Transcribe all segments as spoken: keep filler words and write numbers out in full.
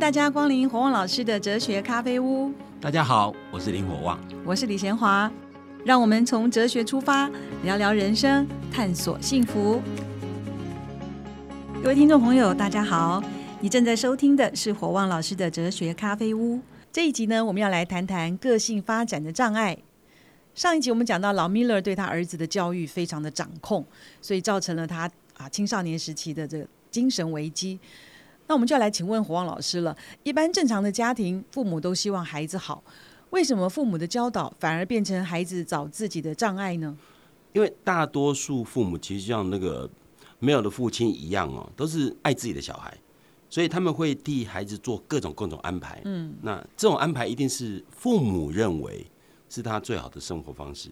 大家光临火旺老师的哲学咖啡屋。大家好，我是林火旺，我是李贤华。让我们从哲学出发，聊聊人生，探索幸福。各位听众朋友，大家好，你正在收听的是火旺老师的哲学咖啡屋。这一集呢，我们要来谈谈个性发展的障碍。上一集我们讲到老 Miller 对他儿子的教育非常的掌控，所以造成了他啊青少年时期的这个精神危机。那我们就要来请问火旺老师了，一般正常的家庭，父母都希望孩子好，为什么父母的教导反而变成孩子找自己的障碍呢？因为大多数父母其实像那个 Miller 的父亲一样哦，都是爱自己的小孩，所以他们会替孩子做各种各种安排。嗯，那这种安排一定是父母认为是他最好的生活方式。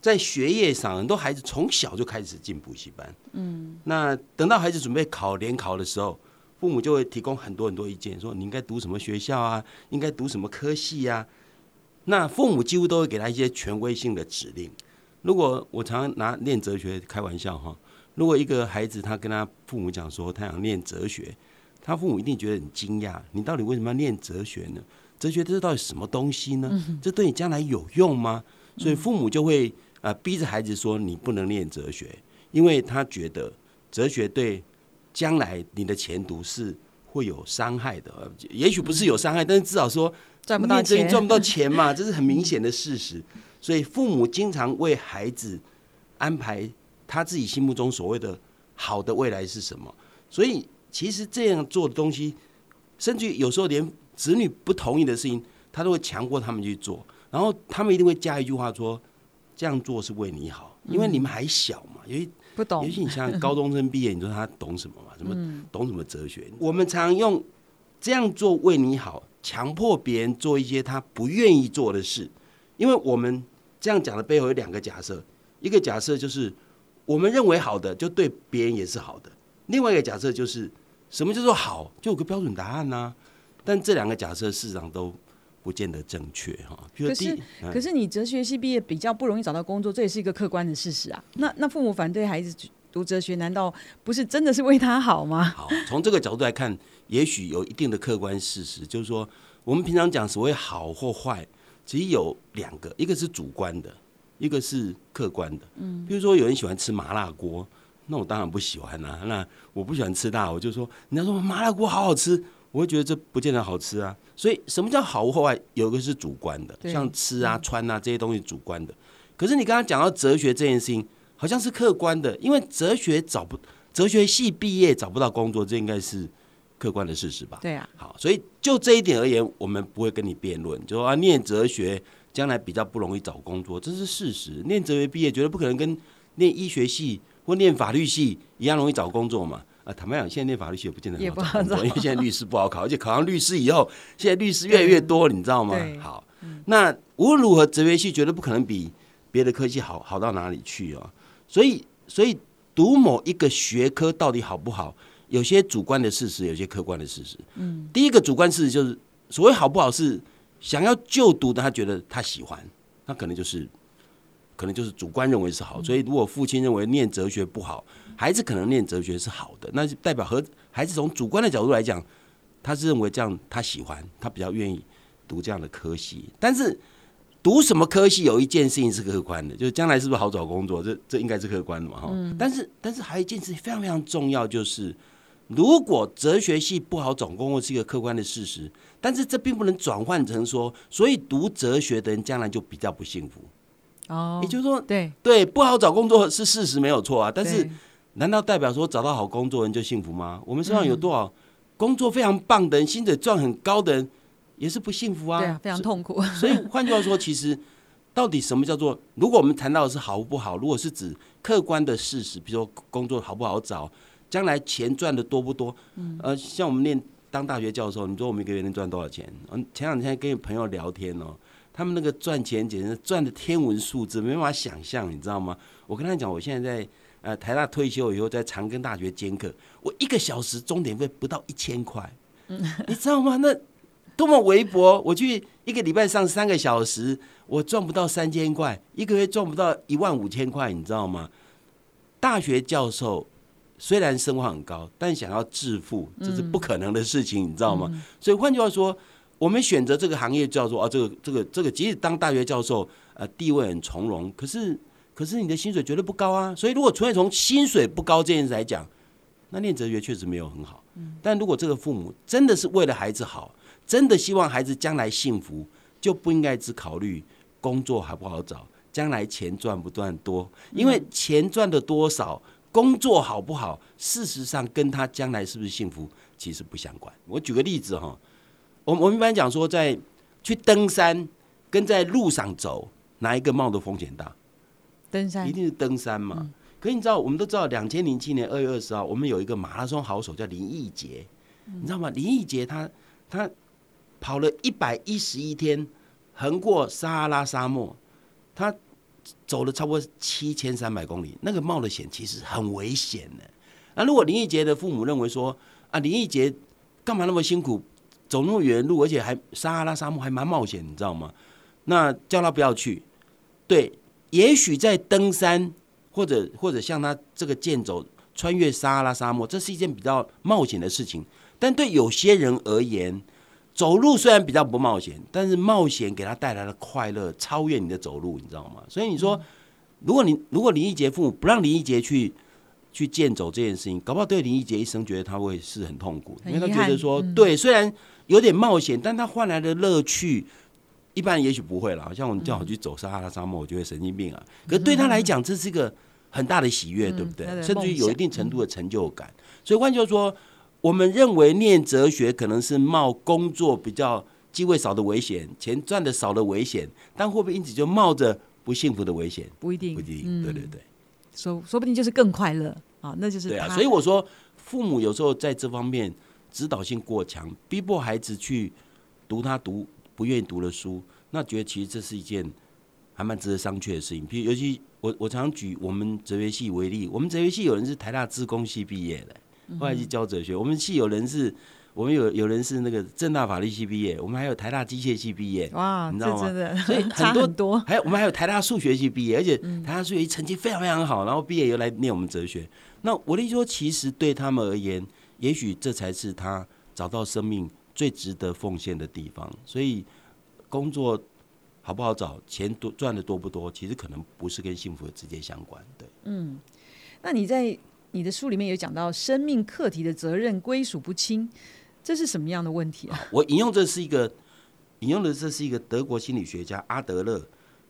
在学业上，很多孩子从小就开始进补习班。嗯，那等到孩子准备考联考的时候，父母就会提供很多很多意见，说你应该读什么学校啊，应该读什么科系啊。那父母几乎都会给他一些权威性的指令。如果我常常拿念哲学开玩笑哈，如果一个孩子他跟他父母讲说他想念哲学，他父母一定觉得很惊讶，你到底为什么要念哲学呢？哲学这到底什么东西呢？这对你将来有用吗？所以父母就会、呃、逼着孩子说你不能念哲学，因为他觉得哲学对将来你的前途是会有伤害的。也许不是有伤害，但是至少说赚不到钱，赚不到钱嘛，这是很明显的事实。所以父母经常为孩子安排他自己心目中所谓的好的未来是什么。所以其实这样做的东西，甚至有时候连子女不同意的事情，他都会强迫他们去做，然后他们一定会加一句话说：“这样做是为你好，因为你们还小嘛，因为不懂。”尤其你像高中生毕业，你说他懂什么嘛？什么懂什么哲学？我们常用这样做为你好，强迫别人做一些他不愿意做的事，因为我们这样讲的背后有两个假设，一个假设就是我们认为好的，就对别人也是好的；另外一个假设就是什么叫做好，就有个标准答案啊。但这两个假设事实上都不见得正确。可是、嗯、可是你哲学系毕业比较不容易找到工作，这也是一个客观的事实啊。那那父母反对孩子读哲学，难道不是真的是为他好吗？好，从这个角度来看，也许有一定的客观事实，就是说我们平常讲所谓好或坏，其实有两个，一个是主观的，一个是客观的。嗯，比如说有人喜欢吃麻辣锅，那我当然不喜欢啊。那我不喜欢吃辣，我就说人家说麻辣锅好好吃，我会觉得这不见得好吃啊。所以什么叫好或坏，有一个是主观的，像吃啊穿啊这些东西主观的。可是你刚刚讲到哲学这件事情，好像是客观的，因为哲学找不哲学系毕业找不到工作，这应该是客观的事实吧？对啊。好，所以就这一点而言，我们不会跟你辩论，就说啊念哲学将来比较不容易找工作，这是事实。念哲学毕业绝对不可能跟念医学系或念法律系一样容易找工作嘛。啊，坦白讲，现在念法律系也不见得很好找工作，因为现在律师不好考，而且考上律师以后，现在律师越来越多，你知道吗？好，那无论如何，哲学系绝对不可能比别的科系好好到哪里去哦。所以，所以读某一个学科到底好不好，有些主观的事实，有些客观的事实。嗯，第一个主观事实就是，所谓好不好是想要就读的，他觉得他喜欢，那可能就是。可能就是主观认为是好，所以如果父亲认为念哲学不好，孩子可能念哲学是好的，那就代表和孩子从主观的角度来讲，他是认为这样他喜欢，他比较愿意读这样的科系。但是读什么科系有一件事情是客观的，就是将来是不是好找工作，这这应该是客观的嘛。嗯、但是但是还有一件事情非常非常重要，就是如果哲学系不好找工作是一个客观的事实，但是这并不能转换成说，所以读哲学的人将来就比较不幸福。哦，也就是说，对对，不好找工作是事实，没有错啊。但是，难道代表说找到好工作人就幸福吗？我们身上有多少工作非常棒的人，嗯、薪水赚很高的人，也是不幸福啊。对啊，非常痛苦。所以换句话说，其实到底什么叫做？如果我们谈到的是好不好，如果是指客观的事实，比如说工作好不好找，将来钱赚的多不多？嗯，呃，像我们念当大学教授，你说我们一个月能赚多少钱？嗯，前两天跟朋友聊天哦。他们那个赚钱简直赚的天文数字，没办法想象，你知道吗？我跟他讲，我现在在呃台大退休以后，在长庚大学兼课，我一个小时钟点费不到一千块，你知道吗？那多么微薄！我去一个礼拜上三个小时，我赚不到三千块，一个月赚不到一万五千块，你知道吗？大学教授虽然生活很高，但想要致富这是不可能的事情，嗯、你知道吗？嗯、所以换句话说，我们选择这个行业叫做啊，这个这个这个，即使当大学教授，呃，地位很从容，可是可是你的薪水绝对不高啊。所以如果纯粹从薪水不高这件事来讲，那念哲学确实没有很好。但如果这个父母真的是为了孩子好，真的希望孩子将来幸福，就不应该只考虑工作好不好找，将来钱赚不赚多，因为钱赚的多少，工作好不好，事实上跟他将来是不是幸福其实不相关。我举个例子哈，我们一般讲说，在去登山跟在路上走，哪一个冒的风险大？登山一定是登山嘛。嗯、可是你知道，我们都知道，两千零七年二月二十号，我们有一个马拉松好手叫林奕杰，嗯、你知道吗？林奕杰他他跑了一百一十一天，横过撒哈拉沙漠，他走了差不多七千三百公里，那个冒的险其实很危险的。那如果林奕杰的父母认为说啊，林奕杰干嘛那么辛苦走那么远路，而且还撒哈拉沙漠还蛮冒险，你知道吗？那叫他不要去。对，也许在登山或者或者像他这个健走穿越撒哈拉沙漠，这是一件比较冒险的事情。但对有些人而言，走路虽然比较不冒险，但是冒险给他带来的快乐超越你的走路，你知道吗？所以你说，如果你如果林奕杰父母不让林奕杰去去健走这件事情，搞不好对林奕杰一生觉得他会是很痛苦，因为他觉得说，嗯、对，虽然有点冒险，但他换来的乐趣，一般人也许不会了。像我们叫我去走撒哈拉沙漠，我就会神经病啊。可是对他来讲，这是一个很大的喜悦，嗯、对不对？甚至于有一定程度的成就感。所以换句话说，我们认为念哲学可能是冒工作比较机会少的危险，钱赚的少的危险，但会不会因此就冒着不幸福的危险？不一定，不一定，嗯、对对对，说说不定就是更快乐啊，那就是他。对啊，所以我说，父母有时候在这方面指导性过强，逼迫孩子去读他读不愿意读的书，那觉得其实这是一件还蛮值得商榷的事情。譬如，尤其我我常举我们哲学系为例，我们哲学系有人是台大资工系毕业的。后来去教哲学，我们系有人是，我们有有人是那个政大法律系毕业，我们还有台大机械系毕业，哇，你知道吗？真的，所以很多很多，还有我们还有台大数学系毕业，而且台大数学成绩非常非常好，然后毕业又来念我们哲学。那我的意思说，其实对他们而言，也许这才是他找到生命最值得奉献的地方。所以工作好不好找，钱多赚的多不多，其实可能不是跟幸福直接相关。对，嗯，那你在你的书里面有讲到生命课题的责任归属不清，这是什么样的问题啊？我引用这是一个引用的这是一个德国心理学家阿德勒，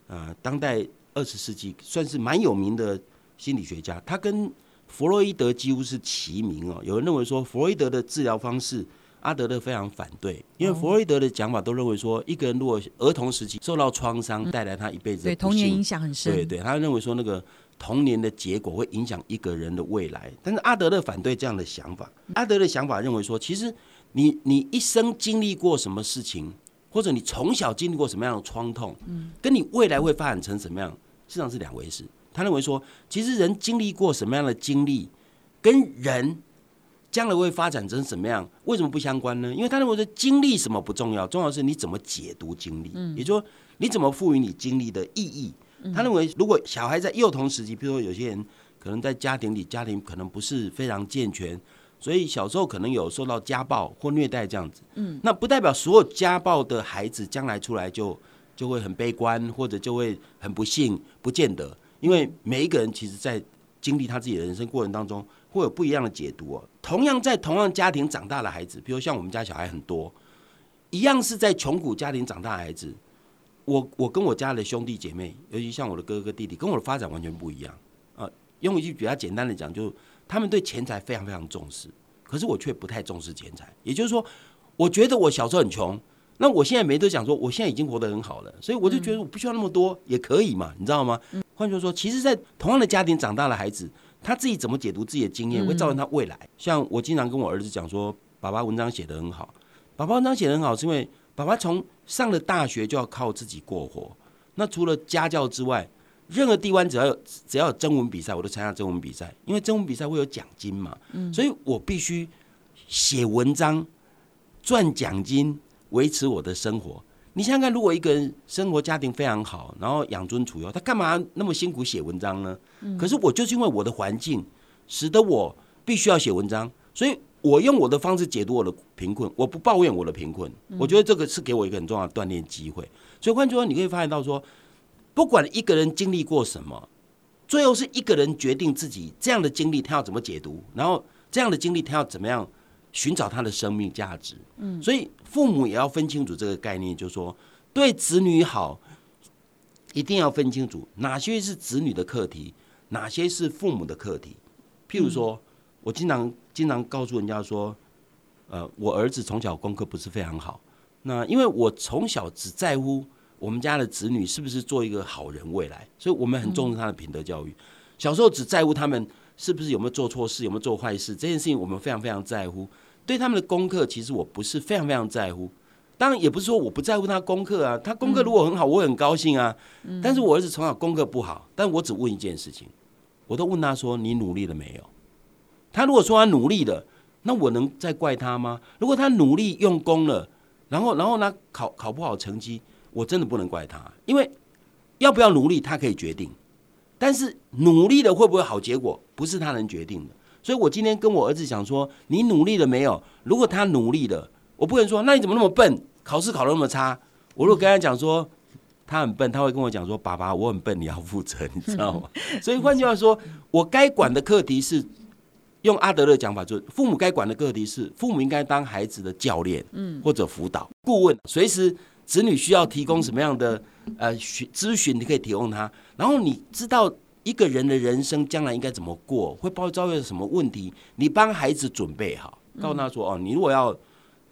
呃，当代二十世纪算是蛮有名的心理学家，他跟弗洛伊德几乎是齐名哦。有人认为说弗洛伊德的治疗方式，阿德勒非常反对，因为弗洛伊德的讲法都认为说，一个人如果儿童时期受到创伤，带来他一辈子的不幸，对童年影响很深。对对，他认为说那个童年的结果会影响一个人的未来，但是阿德勒反对这样的想法。阿德勒想法认为说，其实你你一生经历过什么事情，或者你从小经历过什么样的创痛，跟你未来会发展成什么样，实际上是两回事。他认为说，其实人经历过什么样的经历，跟人将来会发展成什么样，为什么不相关呢？因为他认为说，经历什么不重要，重要的是你怎么解读经历，也就是说你怎么赋予你经历的意义。他认为，如果小孩在幼童时期，比如说有些人可能在家庭里，家庭可能不是非常健全，所以小时候可能有受到家暴或虐待这样子。嗯，那不代表所有家暴的孩子将来出来就就会很悲观，或者就会很不幸，不见得。因为每一个人其实在经历他自己的人生过程当中，会有不一样的解读哦。同样在同样家庭长大的孩子，比如像我们家小孩很多，一样是在穷苦家庭长大的孩子。我我跟我家的兄弟姐妹，尤其像我的哥哥弟弟，跟我的发展完全不一样啊。用一句比较简单的讲，就是他们对钱财非常非常重视，可是我却不太重视钱财。也就是说，我觉得我小时候很穷，那我现在没得讲说，我现在已经活得很好了，所以我就觉得我不需要那么多，嗯、也可以嘛，你知道吗？换句话说，其实，在同样的家庭长大的孩子，他自己怎么解读自己的经验，会造成他未来。嗯、像我经常跟我儿子讲说，爸爸文章写得很好，爸爸文章写得很好，是因为爸爸从上了大学就要靠自己过活。那除了家教之外，任何地方只要有只要有征文比赛，我都参加征文比赛，因为征文比赛会有奖金嘛，嗯、所以我必须写文章赚奖金维持我的生活。你想想看，如果一个人生活家庭非常好，然后养尊处优，他干嘛那么辛苦写文章呢？嗯、可是我就是因为我的环境，使得我必须要写文章，所以我用我的方式解读我的贫困，我不抱怨我的贫困，我觉得这个是给我一个很重要的锻炼机会。所以换句话，你可以发现到说，不管一个人经历过什么，最后是一个人决定自己这样的经历他要怎么解读，然后这样的经历他要怎么样寻找他的生命价值。所以父母也要分清楚这个概念，就是说对子女好，一定要分清楚哪些是子女的课题，哪些是父母的课题。譬如说，我经常经常告诉人家说，呃，我儿子从小功课不是非常好，那因为我从小只在乎我们家的子女是不是做一个好人未来，所以我们很重视他的品德教育。小时候只在乎他们是不是有没有做错事，有没有做坏事，这件事情我们非常非常在乎。对他们的功课，其实我不是非常非常在乎。当然也不是说我不在乎他功课啊，他功课如果很好，我很高兴啊。嗯、但是我儿子从小功课不好，但我只问一件事情，我都问他说：“你努力了没有？”他如果说他努力了，那我能再怪他吗？如果他努力用功了，然后然后他考考不好成绩，我真的不能怪他，因为要不要努力他可以决定，但是努力了会不会好结果，不是他能决定的。所以我今天跟我儿子讲说：“你努力了没有？”如果他努力了，我不能说：“那你怎么那么笨？”考试考得那么差，我如果跟他讲说他很笨，他会跟我讲说：“爸爸，我很笨，你要负责，你知道吗？”所以换句话说，我该管的课题是，用阿德勒讲法，就是父母该管的课题是，父母应该当孩子的教练，或者辅导顾问，随时子女需要提供什么样的呃咨询，你可以提供他。然后你知道一个人的人生将来应该怎么过，会遭遇什么问题，你帮孩子准备好，告诉他说：“哦，你如果要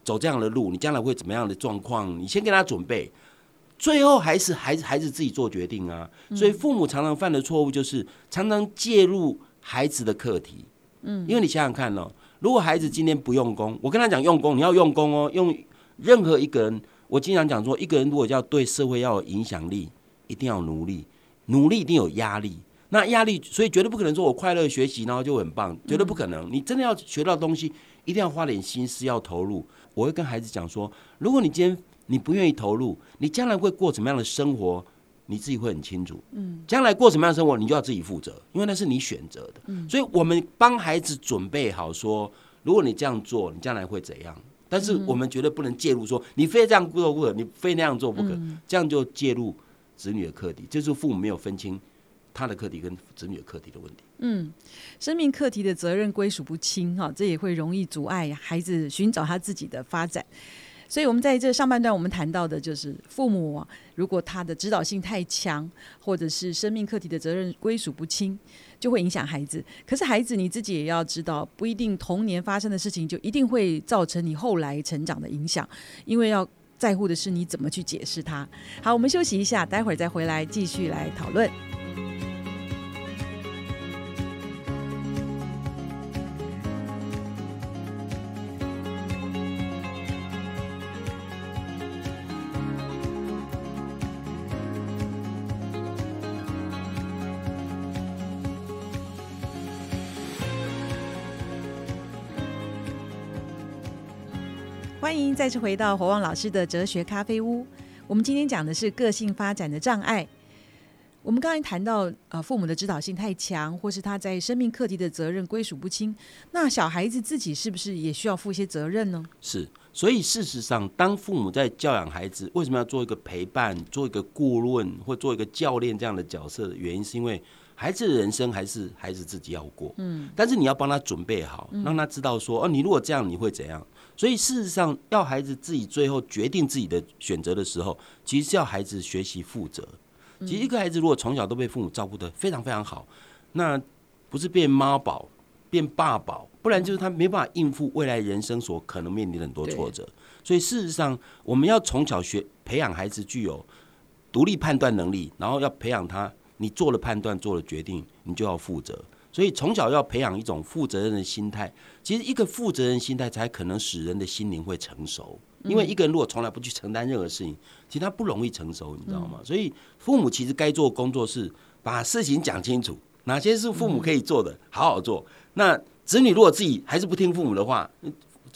走这样的路，你将来会怎么样的状况？”你先给他准备，最后还是孩子孩子自己做决定啊。所以父母常常犯的错误就是常常介入孩子的课题。嗯，因为你想想看哦，如果孩子今天不用功，我跟他讲用功，你要用功哦。用任何一个人，我经常讲说，一个人如果要对社会要有影响力，一定要努力，努力一定有压力。那压力，所以绝对不可能说我快乐学习然后就很棒，绝对不可能。你真的要学到东西，一定要花点心思，要投入。我会跟孩子讲说，如果你今天你不愿意投入，你将来会过什么样的生活，你自己会很清楚。嗯，将来过什么样的生活，你就要自己负责，因为那是你选择的。嗯，所以我们帮孩子准备好说，如果你这样做，你将来会怎样？但是我们绝对不能介入说，你非这样做不可，你非那样做不可，嗯，这样就介入子女的课题，这是父母没有分清他的课题跟子女的课题的问题。嗯，生命课题的责任归属不清，哦，这也会容易阻碍孩子寻找他自己的发展。所以我们在这上半段我们谈到的就是父母，啊，如果他的指导性太强，或者是生命课题的责任归属不清，就会影响孩子。可是孩子你自己也要知道，不一定童年发生的事情就一定会造成你后来成长的影响，因为要在乎的是你怎么去解释它。好，我们休息一下，待会儿再回来继续来讨论。欢迎再次回到侯旺老师的哲学咖啡屋。我们今天讲的是个性发展的障碍。我们刚才谈到，呃、父母的指导性太强，或是他在生命课题的责任归属不清，那小孩子自己是不是也需要负一些责任呢？是，所以事实上当父母在教养孩子，为什么要做一个陪伴，做一个顾问，或做一个教练这样的角色的原因，是因为孩子的人生还是孩子自己要过。嗯，但是你要帮他准备好，让他知道说，哦，你如果这样你会怎样。所以事实上要孩子自己最后决定自己的选择的时候，其实是要孩子学习负责。其实一个孩子如果从小都被父母照顾得非常非常好，那不是变妈宝变爸宝，不然就是他没办法应付未来人生所可能面临的很多挫折。所以事实上我们要从小学培养孩子具有独立判断能力，然后要培养他，你做了判断做了决定你就要负责。所以从小要培养一种负责任的心态，其实一个负责任心态才可能使人的心灵会成熟。因为一个人如果从来不去承担任何事情，其实他不容易成熟，你知道吗？所以父母其实该做工作是把事情讲清楚，哪些是父母可以做的好好做。那子女如果自己还是不听父母的话，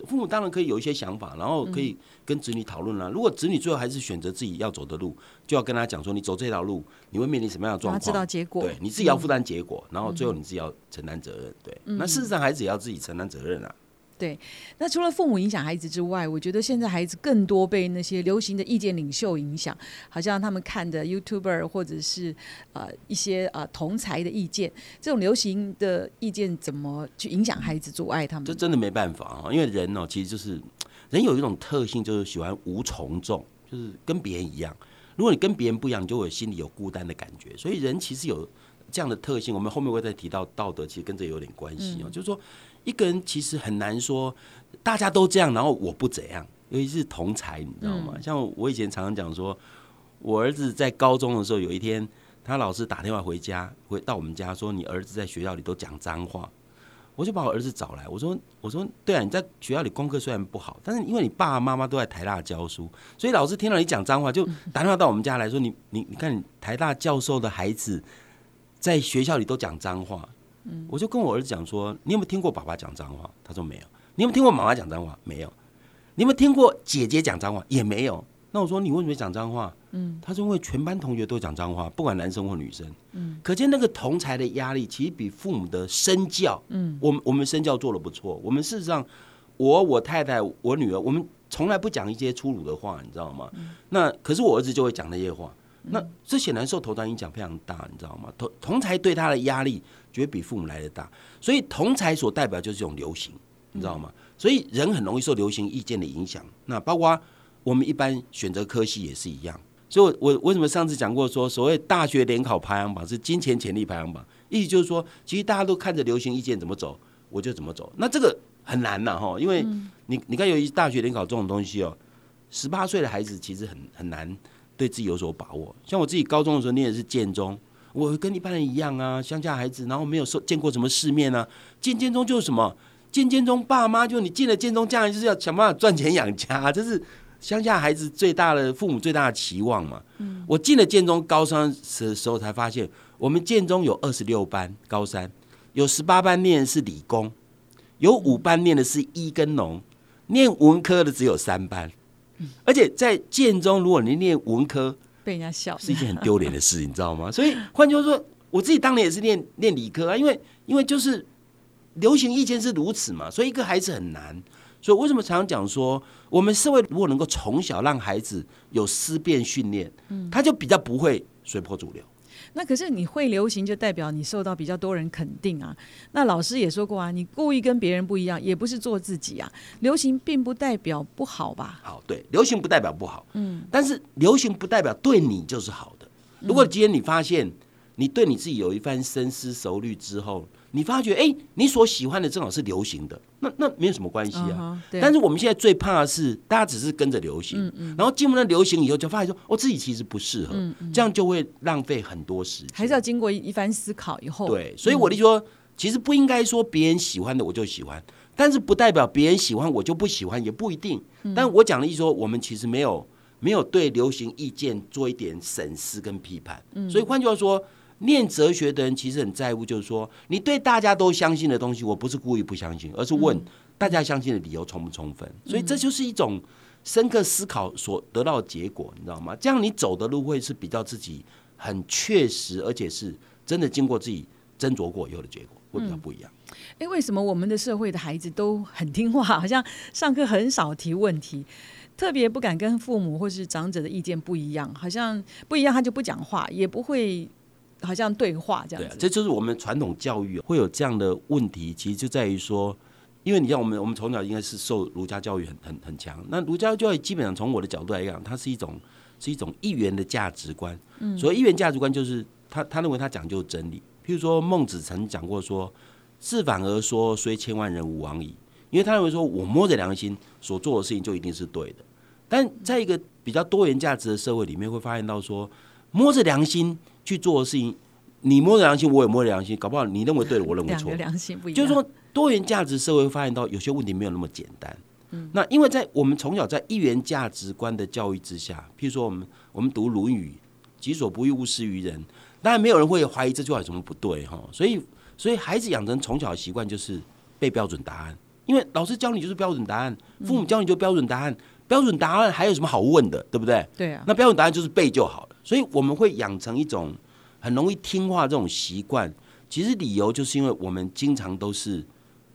父母当然可以有一些想法，然后可以跟子女讨论啦。如果子女最后还是选择自己要走的路，就要跟他讲说，你走这条路，你会面临什么样的状况？他知道结果，对，你自己要负担结果，嗯、然后最后你自己要承担责任。对，嗯、那事实上孩子也要自己承担责任啊。对，那除了父母影响孩子之外，我觉得现在孩子更多被那些流行的意见领袖影响，好像他们看的 YouTuber 或者是、呃、一些、呃、同才的意见，这种流行的意见怎么去影响孩子，阻碍他们？这真的没办法、哦、因为人、哦、其实就是人有一种特性，就是喜欢无从众，就是跟别人一样。如果你跟别人不一样，你就会心里有孤单的感觉。所以人其实有这样的特性，我们后面会再提到道德，其实跟这有点关系、哦嗯、就是说一个人其实很难说大家都这样，然后我不怎样。尤其是同才，你知道吗？嗯、像我以前常常讲说，我儿子在高中的时候，有一天他老师打电话回家，回到我们家说，你儿子在学校里都讲脏话。我就把我儿子找来，我说我说对啊，你在学校里功课虽然不好，但是因为你爸爸妈妈都在台大教书，所以老师听到你讲脏话，就打电话到我们家来说，你你你看，你台大教授的孩子在学校里都讲脏话。我就跟我儿子讲说，你有没有听过爸爸讲脏话？他说没有。你有没有听过妈妈讲脏话？没有。你有没有听过姐姐讲脏话？也没有。那我说你为什么讲脏话？嗯，他说因为全班同学都讲脏话，不管男生或女生。嗯，可见那个同侪的压力其实比父母的身教，嗯，我们我们身教做得不错。我们事实上，我我太太我女儿，我们从来不讲一些粗鲁的话，你知道吗？嗯、那可是我儿子就会讲那些话。那这显然受同儕影响非常大，你知道吗？同同儕对他的压力绝对比父母来得大，所以同儕所代表就是这种流行，你知道吗？所以人很容易受流行意见的影响。那包括我们一般选择科系也是一样。所以我，我为什么上次讲过说，所谓大学联考排行榜是金钱潜力排行榜，意思就是说，其实大家都看着流行意见怎么走，我就怎么走。那这个很难呐、啊，哈，因为你你看，由于大学联考这种东西哦，十八岁的孩子其实很很难对自己有所把握。像我自己高中的时候念的是建中，我跟一般人一样啊，乡下孩子，然后没有见过什么世面啊。进建中就是什么？进建中爸妈就你进了建中，将来就是要想办法赚钱养家、啊，这是乡下孩子最大的父母最大的期望嘛。嗯、我进了建中高三的时候才发现，我们建中有二十六班高三，有十八班念的是理工，有五班念的是医跟农，念文科的只有三班。而且在建中，如果你念文科，被人家笑是一件很丢脸的事，你知道吗？所以换句话说，我自己当年也是念念理科啊，因为因为就是流行意见是如此嘛，所以一个孩子很难。所以为什么常常讲说，我们社会如果能够从小让孩子有思辨训练，他就比较不会随波逐流。那可是你会流行就代表你受到比较多人肯定啊，那老师也说过啊，你故意跟别人不一样也不是做自己啊，流行并不代表不好吧。好，对，流行不代表不好，嗯，但是流行不代表对你就是好的。如果今天你发现你对你自己有一番深思熟虑之后，你发觉哎，你所喜欢的正好是流行的，那那没有什么关系啊、uh-huh, 但是我们现在最怕的是大家只是跟着流行、嗯嗯、然后进入了流行以后就发现说我、哦、自己其实不适合、嗯嗯、这样就会浪费很多时间，还是要经过一番思考以后。对，所以我就说、嗯、其实不应该说别人喜欢的我就喜欢，但是不代表别人喜欢我就不喜欢，也不一定、嗯、但我讲的意思说，我们其实没有没有对流行意见做一点审视跟批判、嗯、所以换句话说，念哲学的人其实很在乎，就是说你对大家都相信的东西，我不是故意不相信，而是问大家相信的理由充不充分、嗯、所以这就是一种深刻思考所得到的结果，你知道吗？这样你走的路会是比较自己很确实，而且是真的经过自己斟酌过以后的结果会比较不一样、嗯欸、为什么我们的社会的孩子都很听话，好像上课很少提问题，特别不敢跟父母或是长者的意见不一样，好像不一样他就不讲话，也不会好像对话这样子、啊、这就是我们传统教育会有这样的问题。其实就在于说，因为你像我们我们从小应该是受儒家教育 很, 很, 很强，那儒家教育基本上从我的角度来讲，它是一种是一种一元的价值观、嗯、所以一元价值观就是他他认为他讲究真理。譬如说孟子曾讲过说，自反而说虽千万人吾往矣，因为他认为说我摸着良心所做的事情就一定是对的。但在一个比较多元价值的社会里面，会发现到说摸着良心去做的事情，你摸着良心，我也摸着良心，搞不好你认为对了，我认为错。两个良心不一样。就是说，多元价值社会发现到有些问题没有那么简单。嗯、那因为在我们从小在一元价值观的教育之下，譬如说我们我们读《论语》，“己所不欲，勿施于人”，当然没有人会怀疑这句话有什么不对哈。所以所以孩子养成从小的习惯就是背标准答案，因为老师教你就是标准答案，父母教你就标准答案、嗯、标准答案还有什么好问的，对不对？对啊，那标准答案就是背就好了。所以我们会养成一种很容易听话这种习惯，其实理由就是因为我们经常都是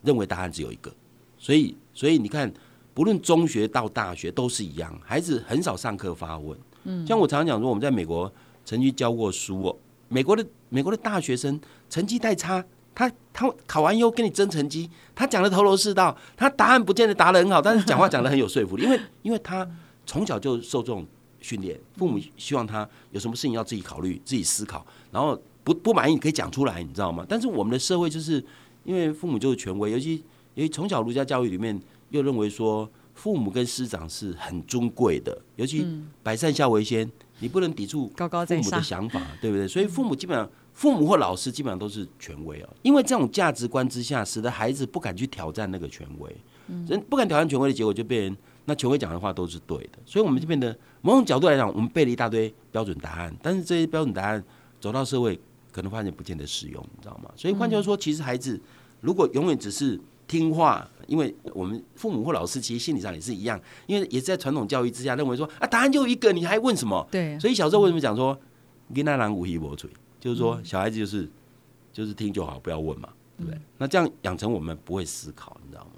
认为答案只有一个，所以所以你看不论中学到大学都是一样，孩子很少上课发问、嗯、像我常常讲说我们在美国曾经教过书、哦、美国的美国的大学生成绩太差，他他考完以后跟你争成绩，他讲的头头是道，他答案不见得答得很好，但是讲话讲得很有说服力，因为因为他从小就受这种训练，父母希望他有什么事情要自己考虑自己思考，然后不不满意你可以讲出来，你知道吗？但是我们的社会就是因为父母就是权威，尤其尤其从小儒家教育里面又认为说父母跟师长是很尊贵的，尤其百善孝为先，你不能抵触父母的想法，高高对不对？所以父母基本上父母或老师基本上都是权威、啊、因为这种价值观之下使得孩子不敢去挑战那个权威，人不敢挑战权威的结果就变成那权威讲的话都是对的，所以我们就变得某种角度来讲我们背了一大堆标准答案，但是这些标准答案走到社会可能发现不见得适用，你知道吗？所以换句话说其实孩子如果永远只是听话，因为我们父母或老师其实心理上也是一样，因为也是在传统教育之下认为说啊答案就一个你还问什么，对，所以小时候为什么讲说囡仔人有耳无嘴，就是说小孩子就是就是听就好不要问嘛，对不对、嗯、那这样养成我们不会思考，你知道吗？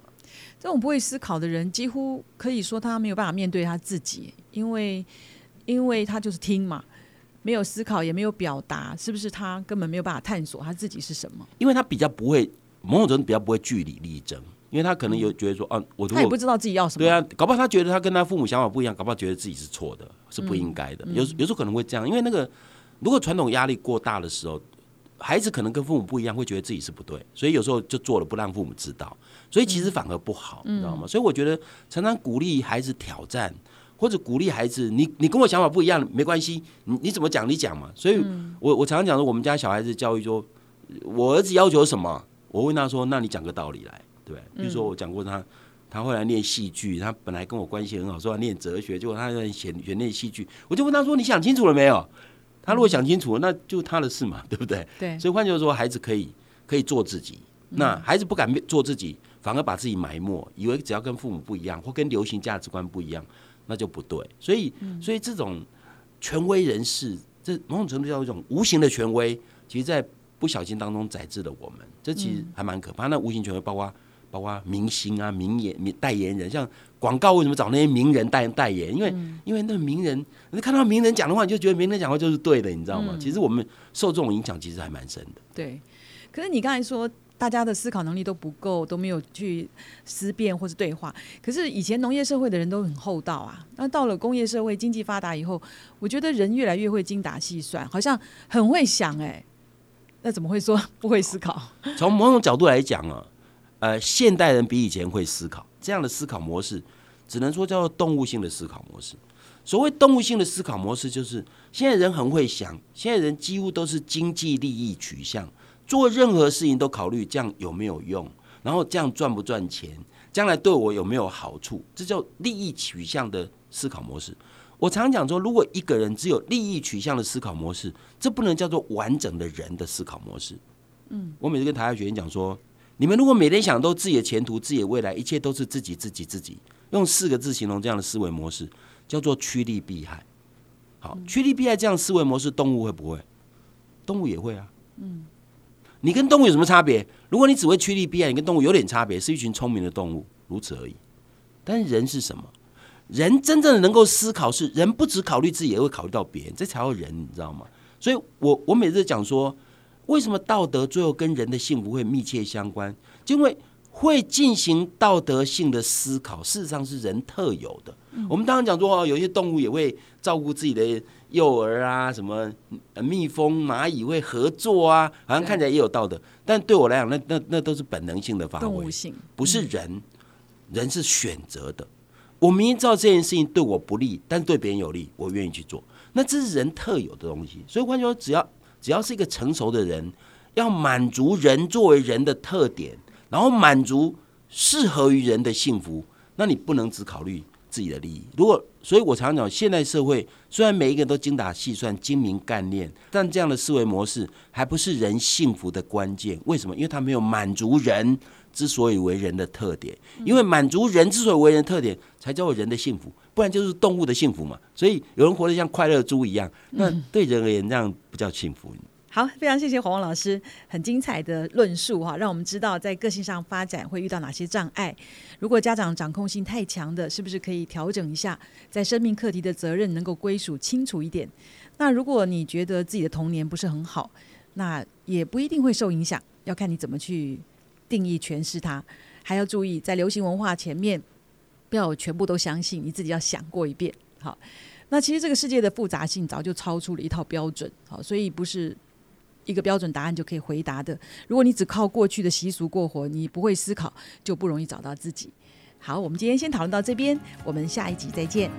这种不会思考的人几乎可以说他没有办法面对他自己，因为因为他就是听嘛，没有思考也没有表达，是不是他根本没有办法探索他自己是什么？因为他比较不会某种程度比较不会据理力争，因为他可能有觉得说、啊、我他也不知道自己要什么，对啊，搞不好他觉得他跟他父母想法不一样，搞不好觉得自己是错的是不应该的、嗯、有, 有时候可能会这样，因为那个如果传统压力过大的时候，孩子可能跟父母不一样会觉得自己是不对，所以有时候就做了不让父母知道，所以其实反而不好、嗯、你知道吗？所以我觉得常常鼓励孩子挑战，或者鼓励孩子 你, 你跟我想法不一样没关系， 你, 你怎么讲你讲嘛。所以 我, 我常常讲说我们家小孩子教育说我儿子要求什么，我问他说：“那你讲个道理来，对不对？”比如说我讲过他，他后来念戏剧，他本来跟我关系很好，说要念哲学，结果他选选念戏剧，我就问他说：“你想清楚了没有？”他如果想清楚了，那就他的事嘛，对不对？对。所以换句话说，孩子可以可以做自己。那孩子不敢做自己，反而把自己埋没，以为只要跟父母不一样，或跟流行价值观不一样，那就不对。所以，所以这种权威人士，这某种程度叫一种无形的权威，其实，在不小心当中宰制了我们，这其实还蛮可怕、嗯、那无形权威包括包括明星啊名言代言人，像广告为什么找那些名人代代言，因为、嗯、因为那名人你看到名人讲的话你就觉得名人讲的话就是对的，你知道吗、嗯、其实我们受这种影响其实还蛮深的。对，可是你刚才说大家的思考能力都不够，都没有去思辨或是对话，可是以前农业社会的人都很厚道啊，那到了工业社会经济发达以后，我觉得人越来越会精打细算，好像很会想哎、欸，那怎么会说不会思考？从某种角度来讲啊，呃，现代人比以前会思考，这样的思考模式只能说叫做动物性的思考模式。所谓动物性的思考模式，就是现在人很会想，现在人几乎都是经济利益取向，做任何事情都考虑这样有没有用，然后这样赚不赚钱，将来对我有没有好处，这叫利益取向的思考模式。我常讲说，如果一个人只有利益取向的思考模式，这不能叫做完整的人的思考模式。嗯，我每次跟台大学生讲说，你们如果每天想都自己的前途、自己的未来，一切都是自己、自己、自己，用四个字形容这样的思维模式，叫做趋利避害。好，趋利避害这样的思维模式，动物会不会？动物也会啊。嗯，你跟动物有什么差别？如果你只会趋利避害，你跟动物有点差别，是一群聪明的动物，如此而已。但人是什么？人真正的能够思考，是人不只考虑自己，也会考虑到别人，这才叫人，你知道吗？所以我我每次讲说，为什么道德最后跟人的幸福会密切相关，就因为会进行道德性的思考，事实上是人特有的。嗯、我们当然讲说，有些动物也会照顾自己的幼儿啊，什么蜜蜂、蚂蚁会合作啊，好像看起来也有道德，但对我来讲，那那那都是本能性的发挥，动物性不是人、嗯，人是选择的。我明明知道这件事情对我不利，但对别人有利，我愿意去做，那这是人特有的东西。所以换句话说，只要只要是一个成熟的人，要满足人作为人的特点，然后满足适合于人的幸福，那你不能只考虑自己的利益。如果，所以我常讲，现代社会虽然每一个人都精打细算、精明干练，但这样的思维模式还不是人幸福的关键。为什么？因为他没有满足人之所以为人的特点，因为满足人之所以为人的特点，才叫人的幸福，不然就是动物的幸福嘛。所以有人活得像快乐猪一样，那对人而言这样不叫幸福。好，非常谢谢黄宏老师很精彩的论述、啊、让我们知道在个性上发展会遇到哪些障碍。如果家长掌控性太强的，是不是可以调整一下，在生命课题的责任能够归属清楚一点。那如果你觉得自己的童年不是很好，那也不一定会受影响，要看你怎么去定义诠释它。还要注意在流行文化前面不要全部都相信，你自己要想过一遍。好，那其实这个世界的复杂性早就超出了一套标准，好，所以不是一个标准答案就可以回答的。如果你只靠过去的习俗过活，你不会思考，就不容易找到自己。好，我们今天先讨论到这边，我们下一集再见。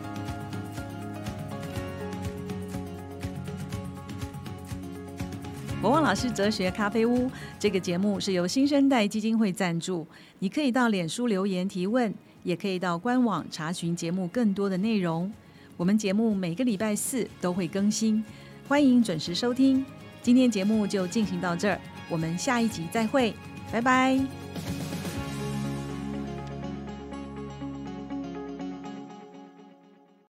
国旺老师哲学咖啡屋这个节目是由新生代基金会赞助，你可以到脸书留言提问，也可以到官网查询节目更多的内容。我们节目每个礼拜四都会更新，欢迎准时收听。今天节目就进行到这儿，我们下一集再会，拜拜。